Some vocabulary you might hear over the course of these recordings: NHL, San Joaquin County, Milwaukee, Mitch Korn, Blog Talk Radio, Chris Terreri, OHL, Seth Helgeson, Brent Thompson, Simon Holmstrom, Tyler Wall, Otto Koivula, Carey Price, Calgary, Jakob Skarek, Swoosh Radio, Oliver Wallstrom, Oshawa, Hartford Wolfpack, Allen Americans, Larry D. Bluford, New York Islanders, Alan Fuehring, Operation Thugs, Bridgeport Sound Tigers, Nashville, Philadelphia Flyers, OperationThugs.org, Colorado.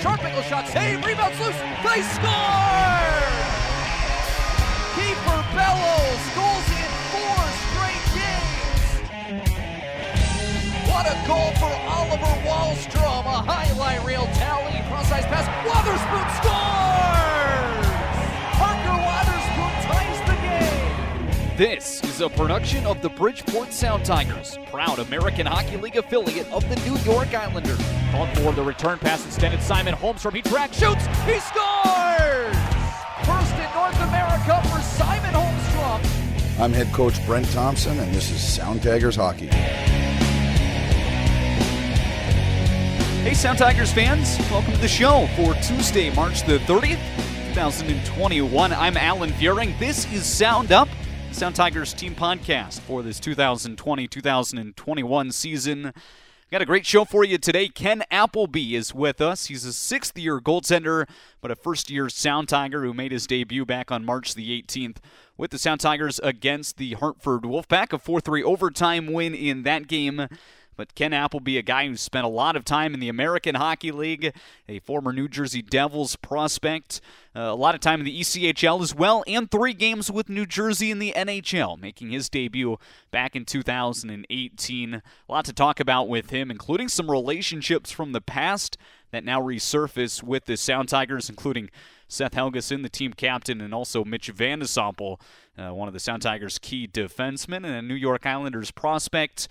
Short angle shot, save, rebounds loose, they score! Keeper Bellows goals in 4 straight games. What a goal for Oliver Wallstrom, a highlight reel tally, cross-ice pass, Wotherspoon scores! Parker Wotherspoon ties the game! This is a production of the Bridgeport Sound Tigers, proud American Hockey League affiliate of the New York Islanders. On board, the return pass extended. Simon Holmstrom, he tracks, shoots, he scores! First in North America for Simon Holmstrom. I'm head coach Brent Thompson, and this is Sound Tigers Hockey. Hey, Sound Tigers fans. Welcome to the show for Tuesday, March the 30th, 2021. I'm Alan Fuehring. This is Sound Up, Sound Tigers team podcast for this 2020-2021 season. Got a great show for you today. Ken Appleby is with us. He's a 6th-year goaltender, but a 1st-year Sound Tiger who made his debut back on March the 18th with the Sound Tigers against the Hartford Wolfpack, a 4-3 overtime win in that game. But Ken Appleby, a guy who spent a lot of time in the American Hockey League, a former New Jersey Devils prospect, a lot of time in the ECHL as well, and 3 games with New Jersey in the NHL, making his debut back in 2018. A lot to talk about with him, including some relationships from the past that now resurface with the Sound Tigers, including Seth Helgeson, the team captain, and also Mitch Vande Sompel, one of the Sound Tigers' key defensemen and a New York Islanders prospect.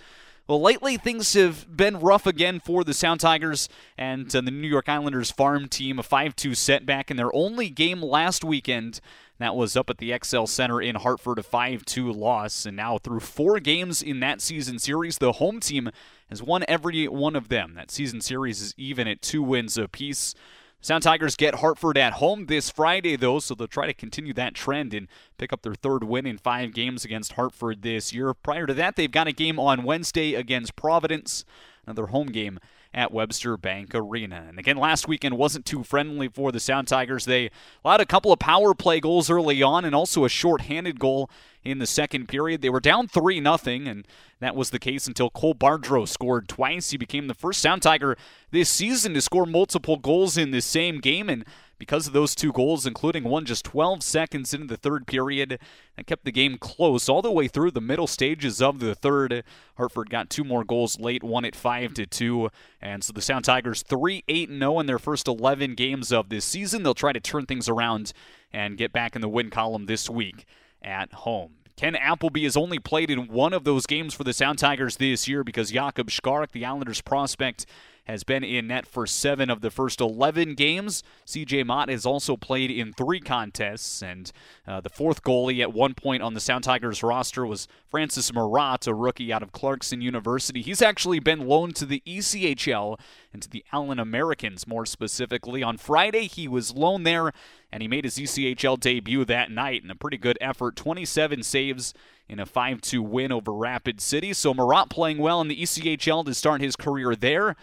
Well, lately things have been rough again for the Sound Tigers and the New York Islanders farm team, a 5-2 setback in their only game last weekend. That was up at the XL Center in Hartford, a 5-2 loss. And now through 4 games in that season series, the home team has won every one of them. That season series is even at 2 wins apiece. Sound Tigers get Hartford at home this Friday, though, so they'll try to continue that trend and pick up their 3rd win in 5 games against Hartford this year. Prior to that, they've got a game on Wednesday against Providence, another home game at Webster Bank Arena. And again, last weekend wasn't too friendly for the Sound Tigers. They allowed a couple of power play goals early on and also a shorthanded goal in the 2nd period. They were down 3-0, and that was the case until Cole Bardreau scored twice. He became the first Sound Tiger this season to score multiple goals in the same game, and because of those 2 goals, including one just 12 seconds into the 3rd period, that kept the game close all the way through the middle stages of the 3rd. Hartford got 2 more goals late, one at 5-2, and so the Sound Tigers 3-8-0 in their first 11 games of this season. They'll try to turn things around and get back in the win column this week at home. Ken Appleby has only played in 1 of those games for the Sound Tigers this year because Jakob Skarek, the Islanders prospect, has been in net for 7 of the first 11 games. C.J. Mott has also played in 3 contests, and the 4th goalie at one point on the Sound Tigers roster was Francis Murat, a rookie out of Clarkson University. He's actually been loaned to the ECHL and to the Allen Americans, more specifically. On Friday, he was loaned there, and he made his ECHL debut that night in a pretty good effort, 27 saves in a 5-2 win over Rapid City. So Murat playing well in the ECHL to start his career there.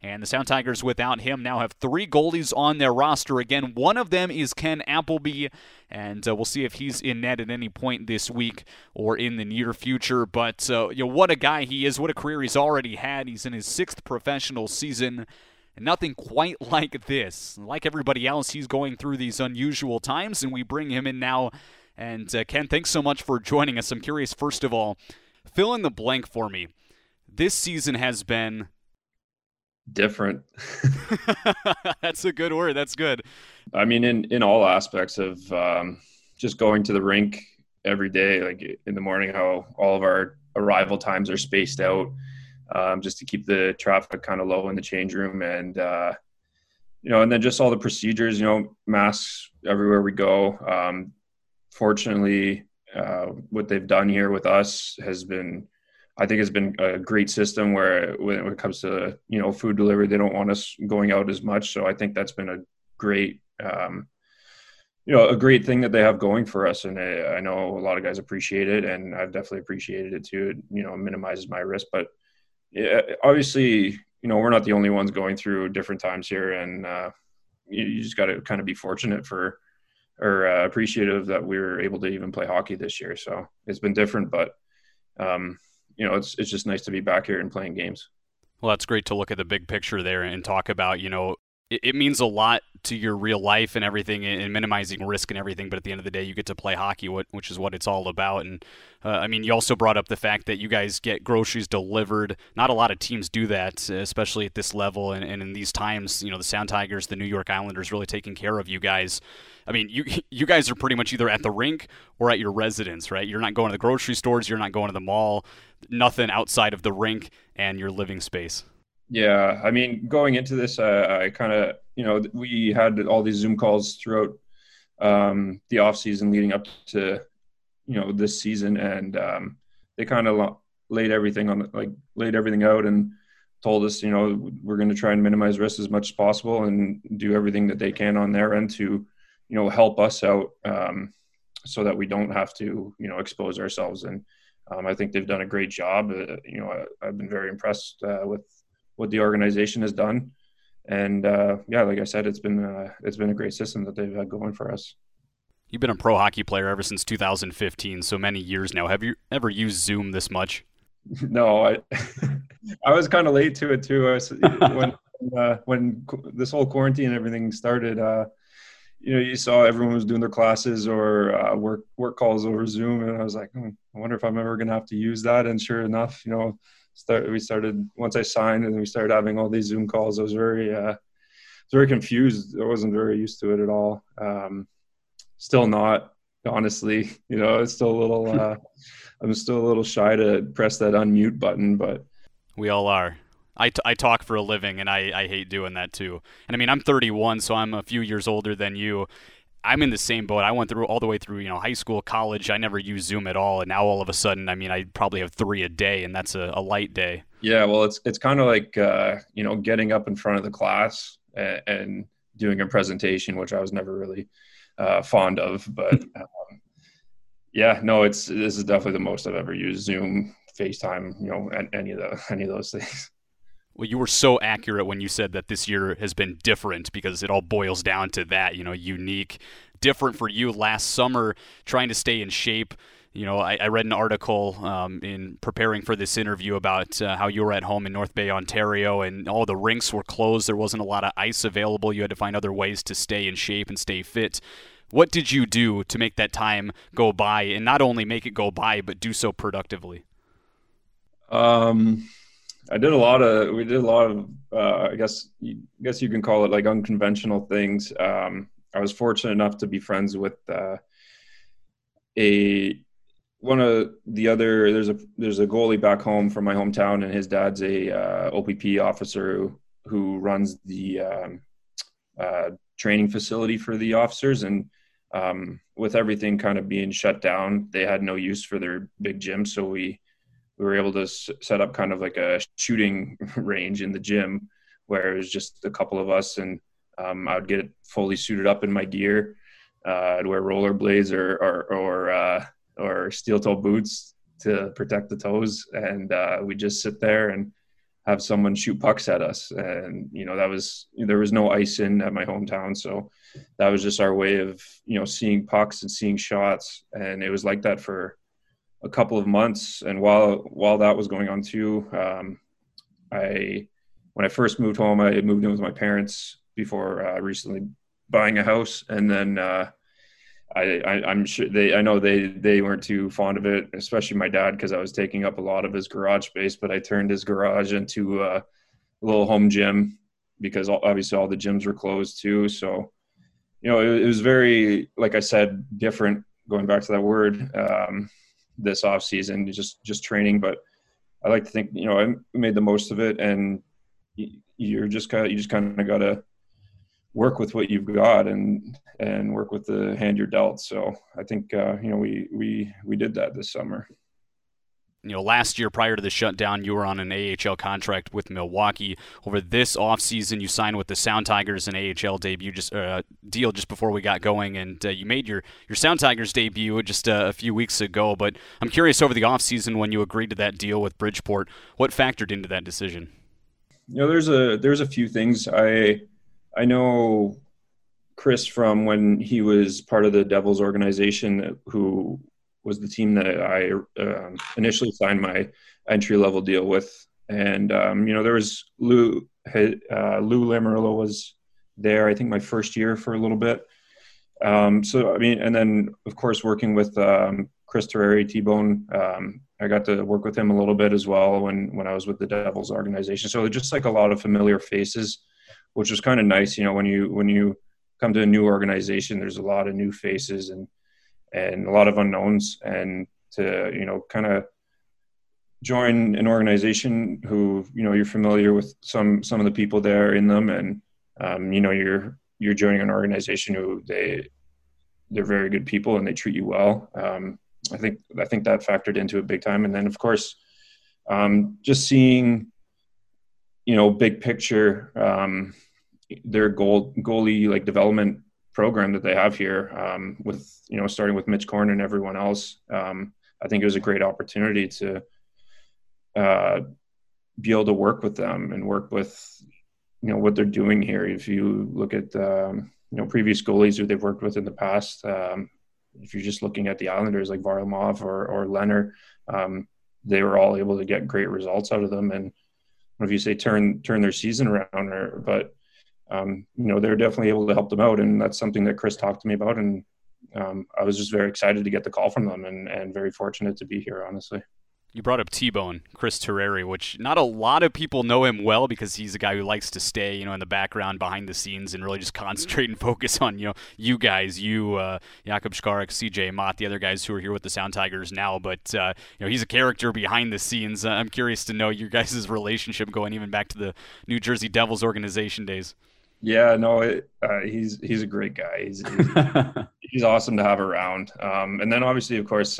And the Sound Tigers, without him, now have 3 goalies on their roster. Again, one of them is Ken Appleby, and we'll see if he's in net at any point this week or in the near future. But what a guy he is, what a career he's already had. He's in his 6th professional season, and nothing quite like this. Like everybody else, he's going through these unusual times, and we bring him in now. And Ken, thanks so much for joining us. I'm curious, first of all, fill in the blank for me. This season has been different. That's a good word. That's good. I mean, in all aspects of just going to the rink every day, like in the morning, how all of our arrival times are spaced out just to keep the traffic kind of low in the change room. And, and then just all the procedures, masks everywhere we go. Fortunately, what they've done here with us has been, I think it's been a great system where when it comes to, food delivery, they don't want us going out as much. So I think that's been a great, a great thing that they have going for us. And I know a lot of guys appreciate it, and I've definitely appreciated it too. It, minimizes my risk, but obviously, we're not the only ones going through different times here, and you just got to kind of be fortunate for, or appreciative that we were able to even play hockey this year. So it's been different, but, it's just nice to be back here and playing games. Well, that's great to look at the big picture there and talk about, it means a lot to your real life and everything, and minimizing risk and everything. But at the end of the day, you get to play hockey, which is what it's all about. And I mean, you also brought up the fact that you guys get groceries delivered. Not a lot of teams do that, especially at this level. And in these times, you know, the Sound Tigers, the New York Islanders really taking care of you guys. I mean, you guys are pretty much either at the rink or at your residence, right? You're not going to the grocery stores. You're not going to the mall, nothing outside of the rink and your living space. Yeah, I mean, going into this, I kind of, you know, we had all these Zoom calls throughout the off season leading up to, you know, this season, and they kind of laid everything on, like, laid everything out and told us, you know, we're going to try and minimize risk as much as possible and do everything that they can on their end to, you know, help us out so that we don't have to, you know, expose ourselves. And I think they've done a great job. You know, I've been very impressed with what the organization has done. And yeah, like I said, it's been a great system that they've had going for us. You've been a pro hockey player ever since 2015, so many years now. Have you ever used Zoom this much? No, I was kind of late to it too. I was, when this whole quarantine and everything started, you know, you saw everyone was doing their classes or work calls over Zoom, and I was like, I wonder if I'm ever going to have to use that. And sure enough, you know, we started once I signed, and we started having all these Zoom calls. I was very confused. I wasn't very used to it at all. Still not, honestly. You know, it's still a little. I'm still a little shy to press that unmute button, but we all are. I talk for a living, and I hate doing that too. And I mean, I'm 31, so I'm a few years older than you. I'm in the same boat. I went through all the way through, you know, high school, college. I never used Zoom at all. And now all of a sudden, I mean, I probably have 3 a day, and that's a light day. Yeah, well, it's kind of like, you know, getting up in front of the class and doing a presentation, which I was never really fond of. But yeah, no, this is definitely the most I've ever used Zoom, FaceTime, you know, and any of those things. Well, you were so accurate when you said that this year has been different, because it all boils down to that, you know, unique, different for you last summer, trying to stay in shape. You know, I read an article in preparing for this interview about how you were at home in North Bay, Ontario, and all the rinks were closed. There wasn't a lot of ice available. You had to find other ways to stay in shape and stay fit. What did you do to make that time go by, and not only make it go by, but do so productively? We did a lot of, I guess you can call it like unconventional things. I was fortunate enough to be friends with there's a goalie back home from my hometown, and his dad's a OPP officer who runs the training facility for the officers. And with everything kind of being shut down, they had no use for their big gym. So we were able to set up kind of like a shooting range in the gym, where it was just a couple of us, and I would get fully suited up in my gear. I'd wear rollerblades or steel toe boots to protect the toes, and we'd just sit there and have someone shoot pucks at us. And you know, there was no ice in at my hometown, so that was just our way of, you know, seeing pucks and seeing shots. And it was like that for a couple of months. And while that was going on too, when I first moved home, I moved in with my parents before recently buying a house. And then I'm sure they weren't too fond of it, especially my dad, because I was taking up a lot of his garage space. But I turned his garage into a little home gym, because obviously all the gyms were closed too. So, you know, it was very, like I said, different, going back to that word, this off season, just training. But I like to think, you know, I made the most of it, and you just kind of got to work with what you've got and work with the hand you're dealt. So I think, you know, we did that this summer. You know, last year prior to the shutdown, you were on an AHL contract with Milwaukee. Over this offseason, you signed with the Sound Tigers, an AHL debut deal just before we got going, and you made your Sound Tigers debut just a few weeks ago. But I'm curious, over the offseason, when you agreed to that deal with Bridgeport, what factored into that decision? You know, there's a few things. I know Chris from when he was part of the Devils organization, who was the team that I initially signed my entry-level deal with. And, you know, there was Lou Lamarillo was there, I think my first year for a little bit. So, I mean, and then of course working with Chris Terreri, T-Bone, I got to work with him a little bit as well when I was with the Devils organization. So just like a lot of familiar faces, which was kind of nice, you know, when you come to a new organization, there's a lot of new faces and a lot of unknowns, and to, you know, kind of join an organization who, you know, you're familiar with some of the people there in them, and you know, you're joining an organization who they're very good people and they treat you well. I think that factored into it big time. And then of course, just seeing, you know, big picture, their goalie like development program that they have here, with, you know, starting with Mitch Korn and everyone else. I think it was a great opportunity to be able to work with them and work with, you know, what they're doing here. If you look at, you know, previous goalies who they've worked with in the past, if you're just looking at the Islanders like Varlamov or Leonard, they were all able to get great results out of them. And I don't know if you say turn their season around, but you know, they're definitely able to help them out. And that's something that Chris talked to me about. And I was just very excited to get the call from them and very fortunate to be here, honestly. You brought up T-Bone, Chris Terreri, which not a lot of people know him well because he's a guy who likes to stay, you know, in the background, behind the scenes, and really just concentrate and focus on, you know, you guys, Jakob Skarek, C.J. Mott, the other guys who are here with the Sound Tigers now. But, you know, he's a character behind the scenes. I'm curious to know your guys' relationship going even back to the New Jersey Devils organization days. Yeah, no, he's a great guy. He's awesome to have around. And then obviously, of course,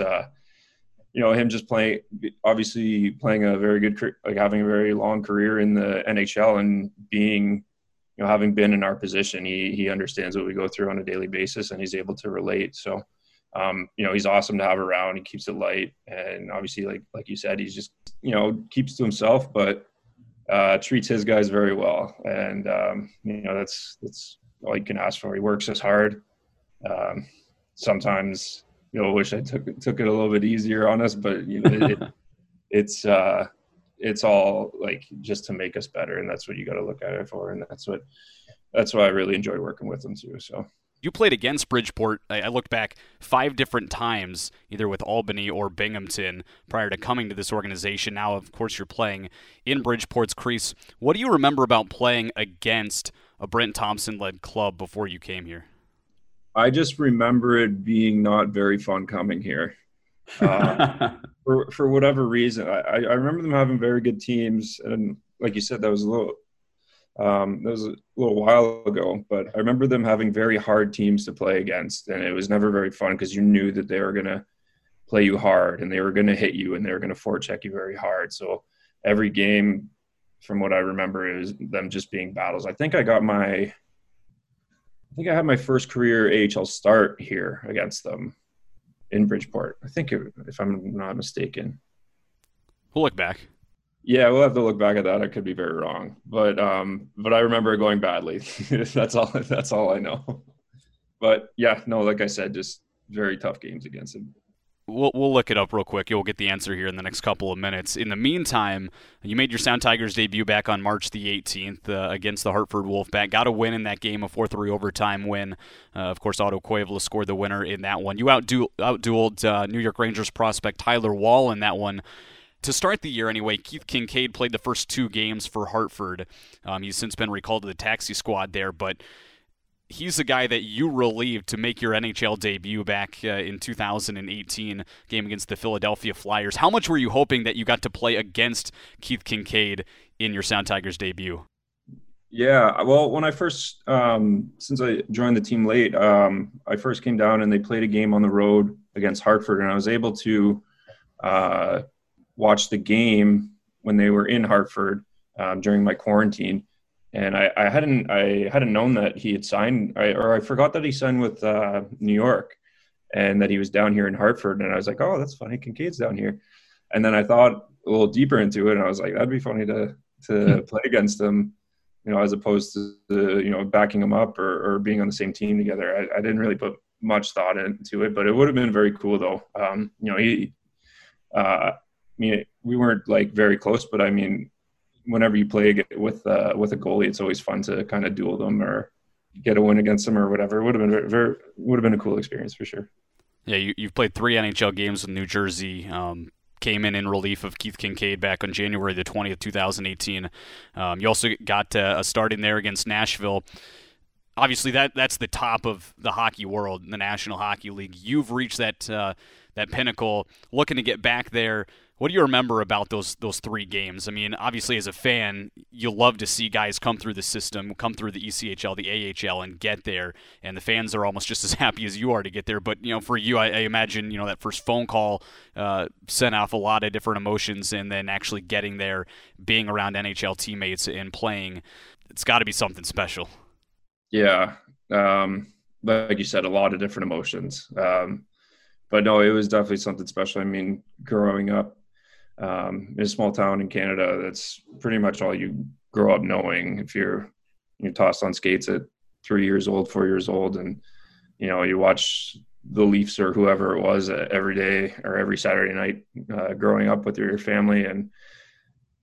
you know, him just playing a very good, like having a very long career in the NHL and being, you know, having been in our position, he understands what we go through on a daily basis and he's able to relate. So, you know, he's awesome to have around. He keeps it light. And obviously, like you said, he's just, you know, keeps to himself, but treats his guys very well. And, you know, that's all you can ask for. He works as hard. Sometimes, you know, I wish I took it a little bit easier on us, but you know, it's all like just to make us better, and that's what you got to look at it for, and that's why I really enjoy working with them too. So you played against Bridgeport. I looked back 5 different times, either with Albany or Binghamton, prior to coming to this organization. Now, of course, you're playing in Bridgeport's crease. What do you remember about playing against a Brent Thompson-led club before you came here? I just remember it being not very fun coming here. For whatever reason, I remember them having very good teams, and like you said, that was a little while ago. But I remember them having very hard teams to play against, and it was never very fun because you knew that they were going to play you hard, and they were going to hit you, and they were going to forecheck you very hard. So every game, from what I remember, it was them just being battles. I think I had my first career AHL start here against them in Bridgeport. I think, if I'm not mistaken. We'll look back. Yeah, we'll have to look back at that. I could be very wrong. But I remember it going badly. That's all I know. But, yeah, no, like I said, just very tough games against them. We'll look it up real quick. You'll get the answer here in the next couple of minutes. In the meantime, you made your Sound Tigers debut back on March the 18th against the Hartford Wolfpack. Got a win in that game, a 4-3 overtime win. Of course, Otto Koivula scored the winner in that one. You outdueled New York Rangers prospect Tyler Wall in that one. To start the year anyway, Keith Kincaid played the first 2 games for Hartford. He's since been recalled to the taxi squad there, but he's a guy that you relieved to make your NHL debut back in 2018, game against the Philadelphia Flyers. How much were you hoping that you got to play against Keith Kincaid in your Sound Tigers debut? Yeah, well, when I first, since I joined the team late, I first came down and they played a game on the road against Hartford, and I was able to watch the game when they were in Hartford during my quarantine. And I hadn't known that he had signed, or I forgot that he signed with New York, and that he was down here in Hartford. And I was like, oh, that's funny, Kincaid's down here. And then I thought a little deeper into it, and I was like, that'd be funny to play against him, you know, as opposed to you know, backing him up or being on the same team together. I didn't really put much thought into it, but it would have been very cool though. You know, I mean, we weren't like very close, but I mean, whenever you play with a goalie, it's always fun to kind of duel them or get a win against them or whatever. It would have been a cool experience for sure. Yeah, you've played 3 NHL games with New Jersey. Came in relief of Keith Kincaid back on January the 20th, 2018. You also got a start in there against Nashville. Obviously, that's the top of the hockey world, the National Hockey League. You've reached that pinnacle, looking to get back there. What do you remember about those 3 games? I mean, obviously, as a fan, you love to see guys come through the system, come through the ECHL, the AHL, and get there. And the fans are almost just as happy as you are to get there. But, you know, for you, I imagine, you know, that first phone call sent off a lot of different emotions, and then actually getting there, being around NHL teammates and playing, it's got to be something special. Yeah. Like you said, a lot of different emotions. But no, it was definitely something special. I mean, growing up, in a small town in Canada, that's pretty much all you grow up knowing. If you're tossed on skates at 3 years old, 4 years old, and you know, you watch the Leafs or whoever it was every day or every Saturday night growing up with your family, and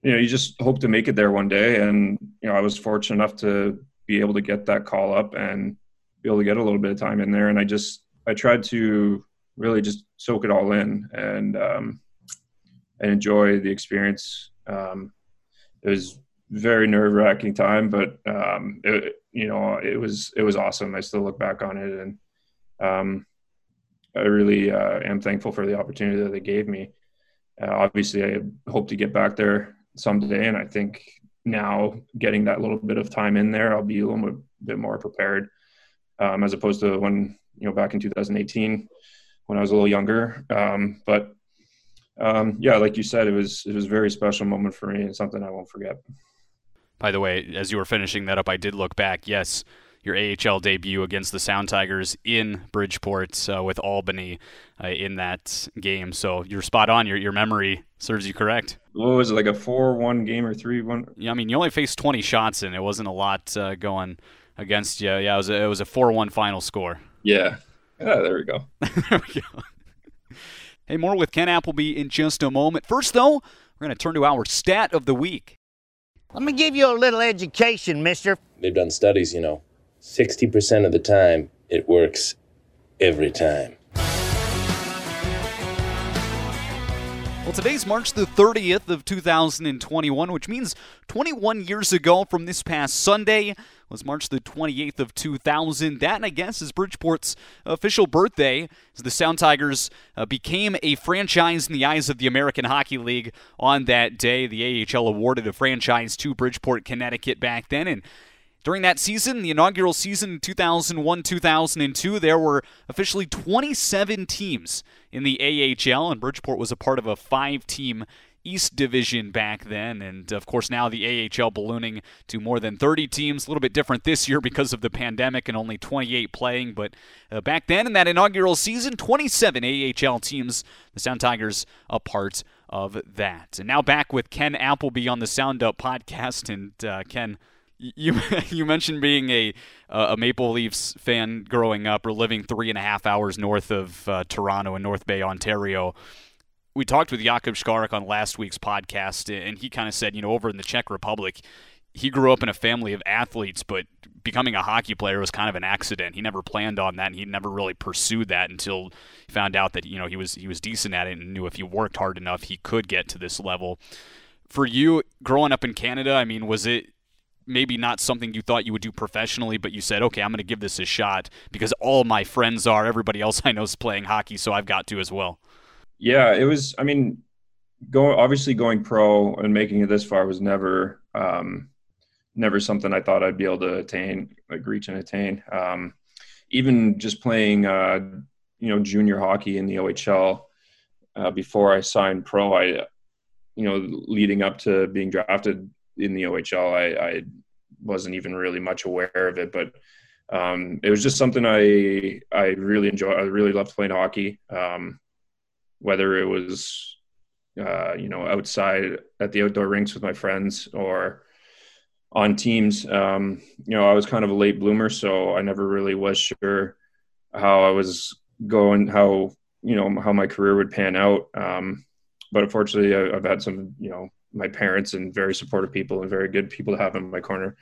you know, you just hope to make it there one day. And you know, I was fortunate enough to be able to get that call up and be able to get a little bit of time in there, and I tried to really just soak it all in and enjoy the experience. It was very nerve-wracking time, but it was awesome. I still look back on it, and I really am thankful for the opportunity that they gave me. Obviously, I hope to get back there someday, and I think now getting that little bit of time in there, I'll be a little bit more prepared as opposed to when, you know, back in 2018 when I was a little younger. Yeah, like you said, it was a very special moment for me and something I won't forget. By the way, as you were finishing that up, I did look back. Yes, your AHL debut against the Sound Tigers in Bridgeport with Albany in that game. So you're spot on. Your memory serves you correct. What was it, like a 4-1 game or 3-1? Yeah, I mean, you only faced 20 shots in. It wasn't a lot going against you. Yeah, it was a 4-1 final score. Yeah. Yeah, there we go. There we go. Hey, more with Ken Appleby in just a moment. First, though, we're going to turn to our stat of the week. Let me give you a little education, mister. They've done studies, you know. 60% of the time, it works every time. Well, today's March the 30th of 2021, which means 21 years ago from this past Sunday was March the 28th of 2000. That, I guess, is Bridgeport's official birthday, as the Sound Tigers became a franchise in the eyes of the American Hockey League on that day. The AHL awarded a franchise to Bridgeport, Connecticut back then, and during that season, the inaugural season 2001-2002, there were officially 27 teams in the AHL, and Bridgeport was a part of a 5-team East Division back then, and of course now the AHL ballooning to more than 30 teams. A little bit different this year because of the pandemic and only 28 playing, but back then in that inaugural season, 27 AHL teams, the Sound Tigers a part of that. And now back with Ken Appleby on the Sound Up podcast, and Ken, You mentioned being a Maple Leafs fan growing up, or living 3.5 hours north of Toronto in North Bay, Ontario. We talked with Jakob Skarek on last week's podcast, and he kind of said, you know, over in the Czech Republic, he grew up in a family of athletes, but becoming a hockey player was kind of an accident. He never planned on that, and he never really pursued that until he found out that, you know, he was decent at it and knew if he worked hard enough, he could get to this level. For you, growing up in Canada, I mean, was it maybe not something you thought you would do professionally, but you said, okay, I'm going to give this a shot because all my friends are, everybody else I know is playing hockey, so I've got to as well? Yeah, it was, I mean, going pro and making it this far was never something I thought I'd be able to reach and attain. Even just playing, junior hockey in the OHL before I signed pro, leading up to being drafted in the OHL, I wasn't even really much aware of it, but it was just something I really enjoyed. I really loved playing hockey, whether it was, outside at the outdoor rinks with my friends or on teams. I was kind of a late bloomer, so I never really was sure how my career would pan out. But fortunately I've had some, my parents and very supportive people and very good people to have in my corner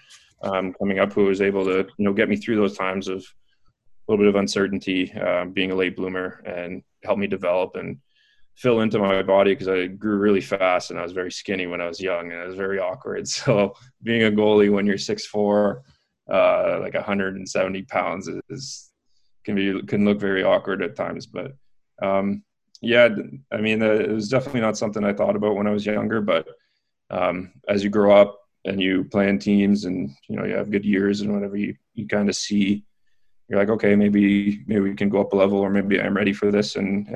coming up, who was able to, you know, get me through those times of a little bit of uncertainty, being a late bloomer, and help me develop and fill into my body, because I grew really fast and I was very skinny when I was young, and I was very awkward. So being a goalie when you're 6'4", like 170 pounds can look very awkward at times. But yeah, I mean, it was definitely not something I thought about when I was younger, but as you grow up and you play in teams and, you know, you have good years and whatever, you kind of see, you're like, okay, maybe we can go up a level, or maybe I'm ready for this. And,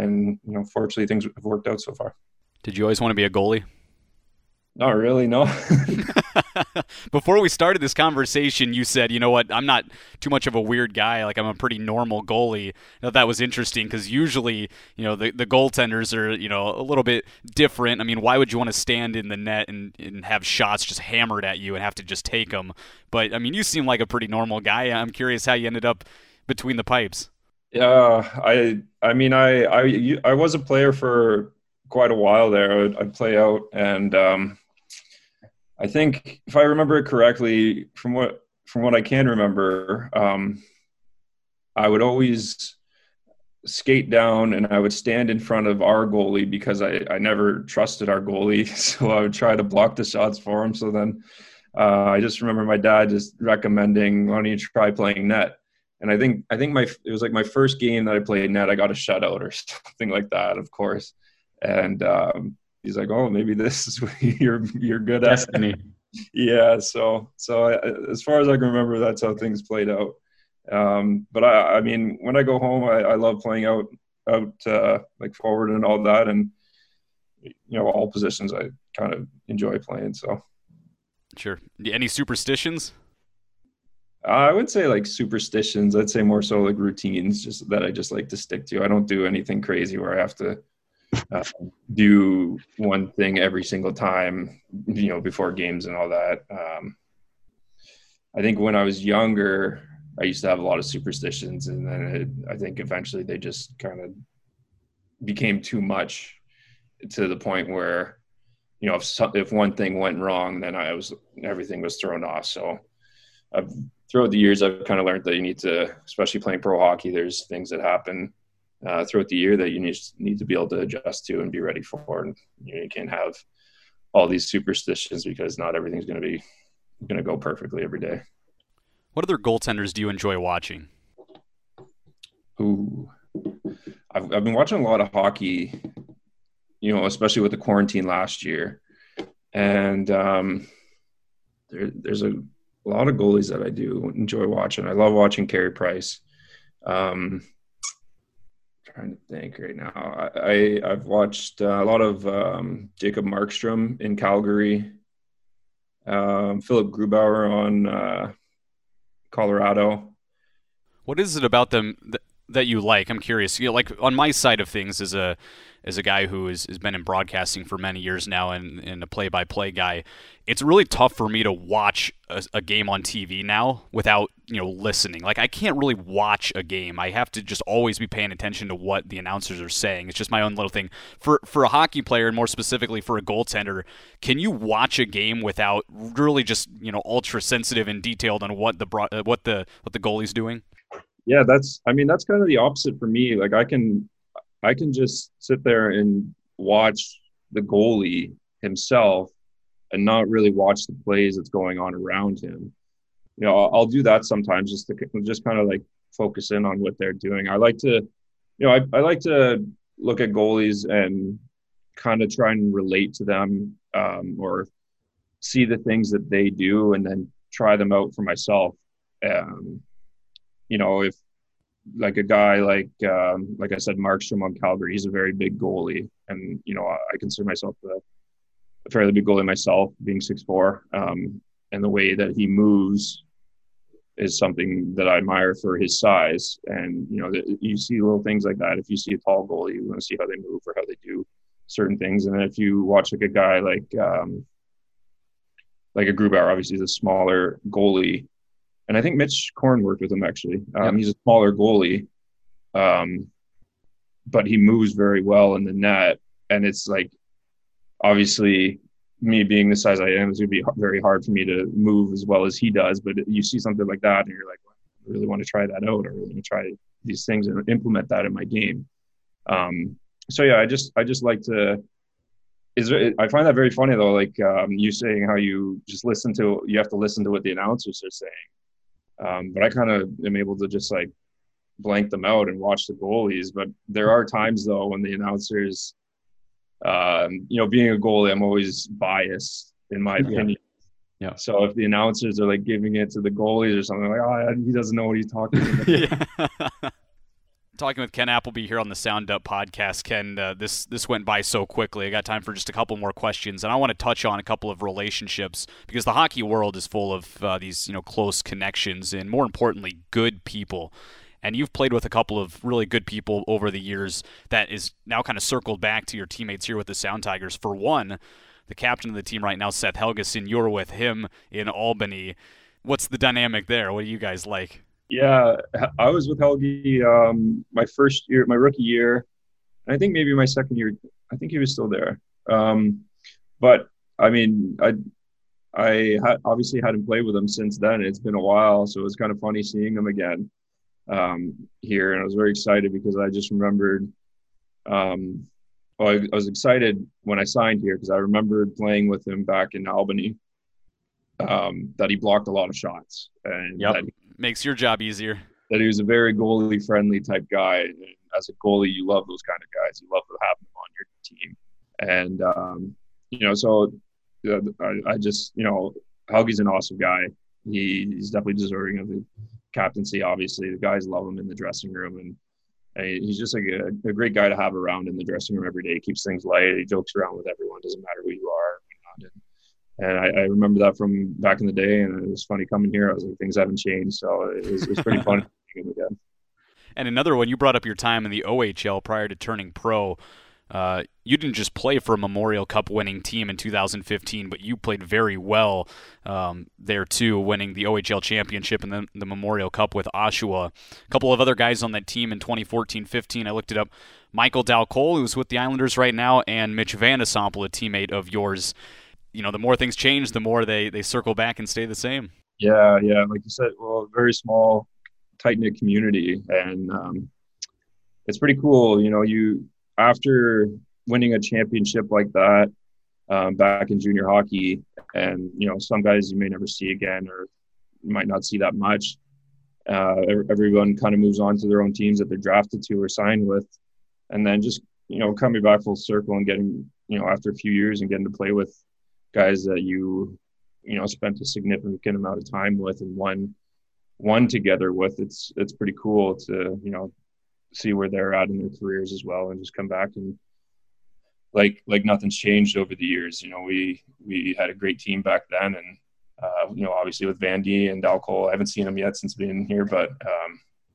you know, fortunately things have worked out so far. Did you always want to be a goalie? Not really, no. Before we started this conversation, you said, you know what, I'm not too much of a weird guy. Like, I'm a pretty normal goalie. Now, that was interesting, because usually, you know, the goaltenders are, you know, a little bit different. I mean, why would you want to stand in the net and have shots just hammered at you and have to just take them? But, I mean, you seem like a pretty normal guy. I'm curious how you ended up between the pipes. Yeah, I mean, I was a player for quite a while there. I'd play out, and I think, if I remember it correctly, from what I can remember, I would always skate down and I would stand in front of our goalie, because I never trusted our goalie, so I would try to block the shots for him. So then I just remember my dad just recommending, why don't you try playing net? And I think it was like my first game that I played net, I got a shutout or something like that, of course. And he's like, oh, maybe this is what you're good at. Destiny. Yeah, so I, as far as I can remember, that's how things played out. But I mean, when I go home, I love playing out like forward and all that, and, you know, all positions I kind of enjoy playing. So, sure. Any superstitions? I would say like superstitions. I'd say more so like routines, just that I just like to stick to. I don't do anything crazy where I have to do one thing every single time, you know, before games and all that. I think when I was younger, I used to have a lot of superstitions, and then I think eventually they just kind of became too much, to the point where, you know, if one thing went wrong, then everything was thrown off. So throughout the years, I've kind of learned that you need to, especially playing pro hockey, there's things that happen throughout the year that you need to be able to adjust to and be ready for. And, you know, you can't have all these superstitions, because not everything's going to go perfectly every day. What other goaltenders do you enjoy watching? Ooh, I've been watching a lot of hockey, you know, especially with the quarantine last year. And there's a lot of goalies that I do enjoy watching. I love watching Carey Price. Trying to think right now. I've watched a lot of Jakob Markstrom in Calgary, Philip Grubauer on Colorado. What is it about them that you like? I'm curious. You know, like, on my side of things, as a guy who has been in broadcasting for many years now, and a play-by-play guy, it's really tough for me to watch a game on TV now without, you know, listening. Like, I can't really watch a game. I have to just always be paying attention to what the announcers are saying. It's just my own little thing. For a hockey player, and more specifically for a goaltender, can you watch a game without really just, you know, ultra sensitive and detailed on what the goalie's doing? Yeah, that's kind of the opposite for me. Like, I can just sit there and watch the goalie himself and not really watch the plays that's going on around him. You know, I'll do that sometimes, just to just kind of like focus in on what they're doing. I like to, you know, I like to look at goalies and kind of try and relate to them, or see the things that they do and then try them out for myself. You know, if like a guy like I said, Markstrom on Calgary, he's a very big goalie, and, you know, I consider myself a fairly big goalie myself, being 6'4", and the way that he moves is something that I admire for his size. And, you know, you see little things like that. If you see a tall goalie, you want to see how they move or how they do certain things. And then if you watch like a guy like a Grubauer, obviously the smaller goalie. And I think Mitch Korn worked with him, actually. Yep. He's a smaller goalie, but he moves very well in the net. And it's like, obviously, me being the size I am, it's going to be very hard for me to move as well as he does. But you see something like that and you're like, I really want to try that out. I really want to try these things and implement that in my game. So yeah, I just like to, I find that very funny though. Like you saying how you just you have to listen to what the announcers are saying. But I kind of am able to just like blank them out and watch the goalies. But there are times though when the announcers, being a goalie, I'm always biased in my opinion. Yeah. So if the announcers are like giving it to the goalies or something, I'm like, oh, he doesn't know what he's talking about. Talking with Ken Appleby here on the Sound Up podcast. Ken, this went by so quickly. I got time for just a couple more questions, and I want to touch on a couple of relationships because the hockey world is full of these close connections and, more importantly, good people. And you've played with a couple of really good people over the years that is now kind of circled back to your teammates here with the Sound Tigers. For one, the captain of the team right now, Seth Helgeson, you're with him in Albany. What's the dynamic there? What do you guys like? Yeah, I was with Helgie my first year, my rookie year, and I think maybe my second year. I think he was still there. But, I mean, I obviously hadn't played with him since then. It's been a while, so it was kind of funny seeing him again here. And I was very excited because I just remembered I was excited when I signed here because I remembered playing with him back in Albany that he blocked a lot of shots. And that makes your job easier. That he was a very goalie-friendly type guy. And as a goalie, you love those kind of guys. You love to have them on your team. And, I just Helgie's an awesome guy. He's definitely deserving of the captaincy, obviously. The guys love him in the dressing room. And he's just like a great guy to have around in the dressing room every day. He keeps things light. He jokes around with everyone. Doesn't matter who you are. And I remember that from back in the day, and it was funny coming here. I was like, things haven't changed, so it was pretty fun. And another one, you brought up your time in the OHL prior to turning pro. You didn't just play for a Memorial Cup winning team in 2015, but you played very well there too, winning the OHL championship and then the Memorial Cup with Oshawa. A couple of other guys on that team in 2014-15, I looked it up, Michael Dal Colle, who's with the Islanders right now, and Mitch Vande Sompel, a teammate of yours. The more things change, the more they circle back and stay the same. Yeah. Like you said, well, very small, tight-knit community. And it's pretty cool. After winning a championship like that back in junior hockey, and, some guys you may never see again or might not see that much, everyone kind of moves on to their own teams that they're drafted to or signed with. And then just, coming back full circle and getting, after a few years and getting to play with guys that you spent a significant amount of time with and won together with, it's pretty cool to see where they're at in their careers as well, and just come back and like nothing's changed over the years. We had a great team back then, and obviously with Vandy and Dal Colle, I haven't seen him yet since being here, but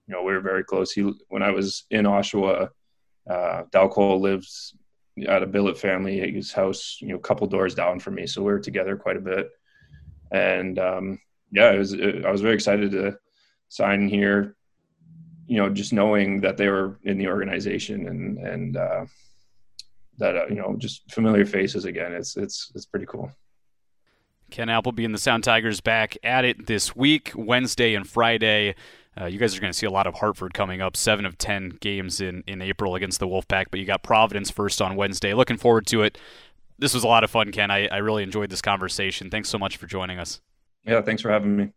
we were very close. When I was in Oshawa, Dal Colle lives at a billet family at his house, a couple doors down from me. So we were together quite a bit. And I was very excited to sign here, just knowing that they were in the organization and that, just familiar faces again. It's pretty cool. Ken Appleby and the Sound Tigers back at it this week, Wednesday and Friday. You guys are going to see a lot of Hartford coming up, 7 of 10 games in April against the Wolfpack, but you got Providence first on Wednesday. Looking forward to it. This was a lot of fun, Ken. I really enjoyed this conversation. Thanks so much for joining us. Yeah, thanks for having me.